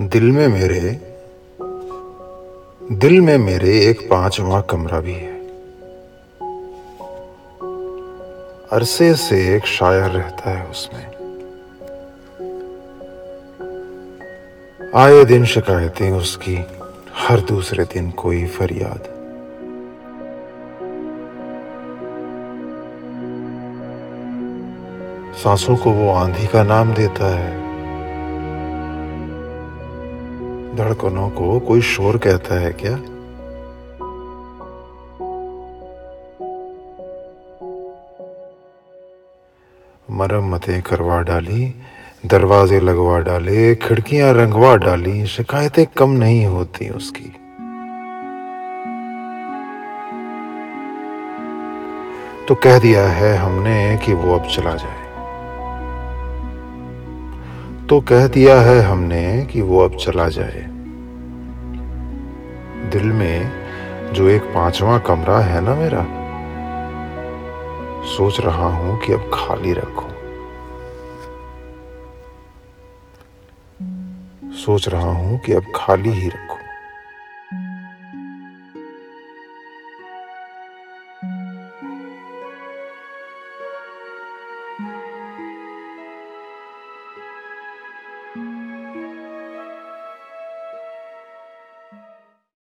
दिल में मेरे एक 5वां कमरा भी है। अरसे से एक शायर रहता है उसमें। आए दिन शिकायतें उसकी, हर दूसरे दिन कोई फरियाद। सांसों को वो आंधी का नाम देता है, धड़कनों को कोई शोर कहता है क्या? मरम्मतें करवा डाली, दरवाजे लगवा डाले, खिड़कियां रंगवा डाली, शिकायतें कम नहीं होती उसकी। तो कह दिया है हमने कि वो अब चला जाए। दिल में जो एक 5वां कमरा है ना मेरा, सोच रहा हूं कि अब खाली रखूं। सोच रहा हूं कि अब खाली ही रखूं।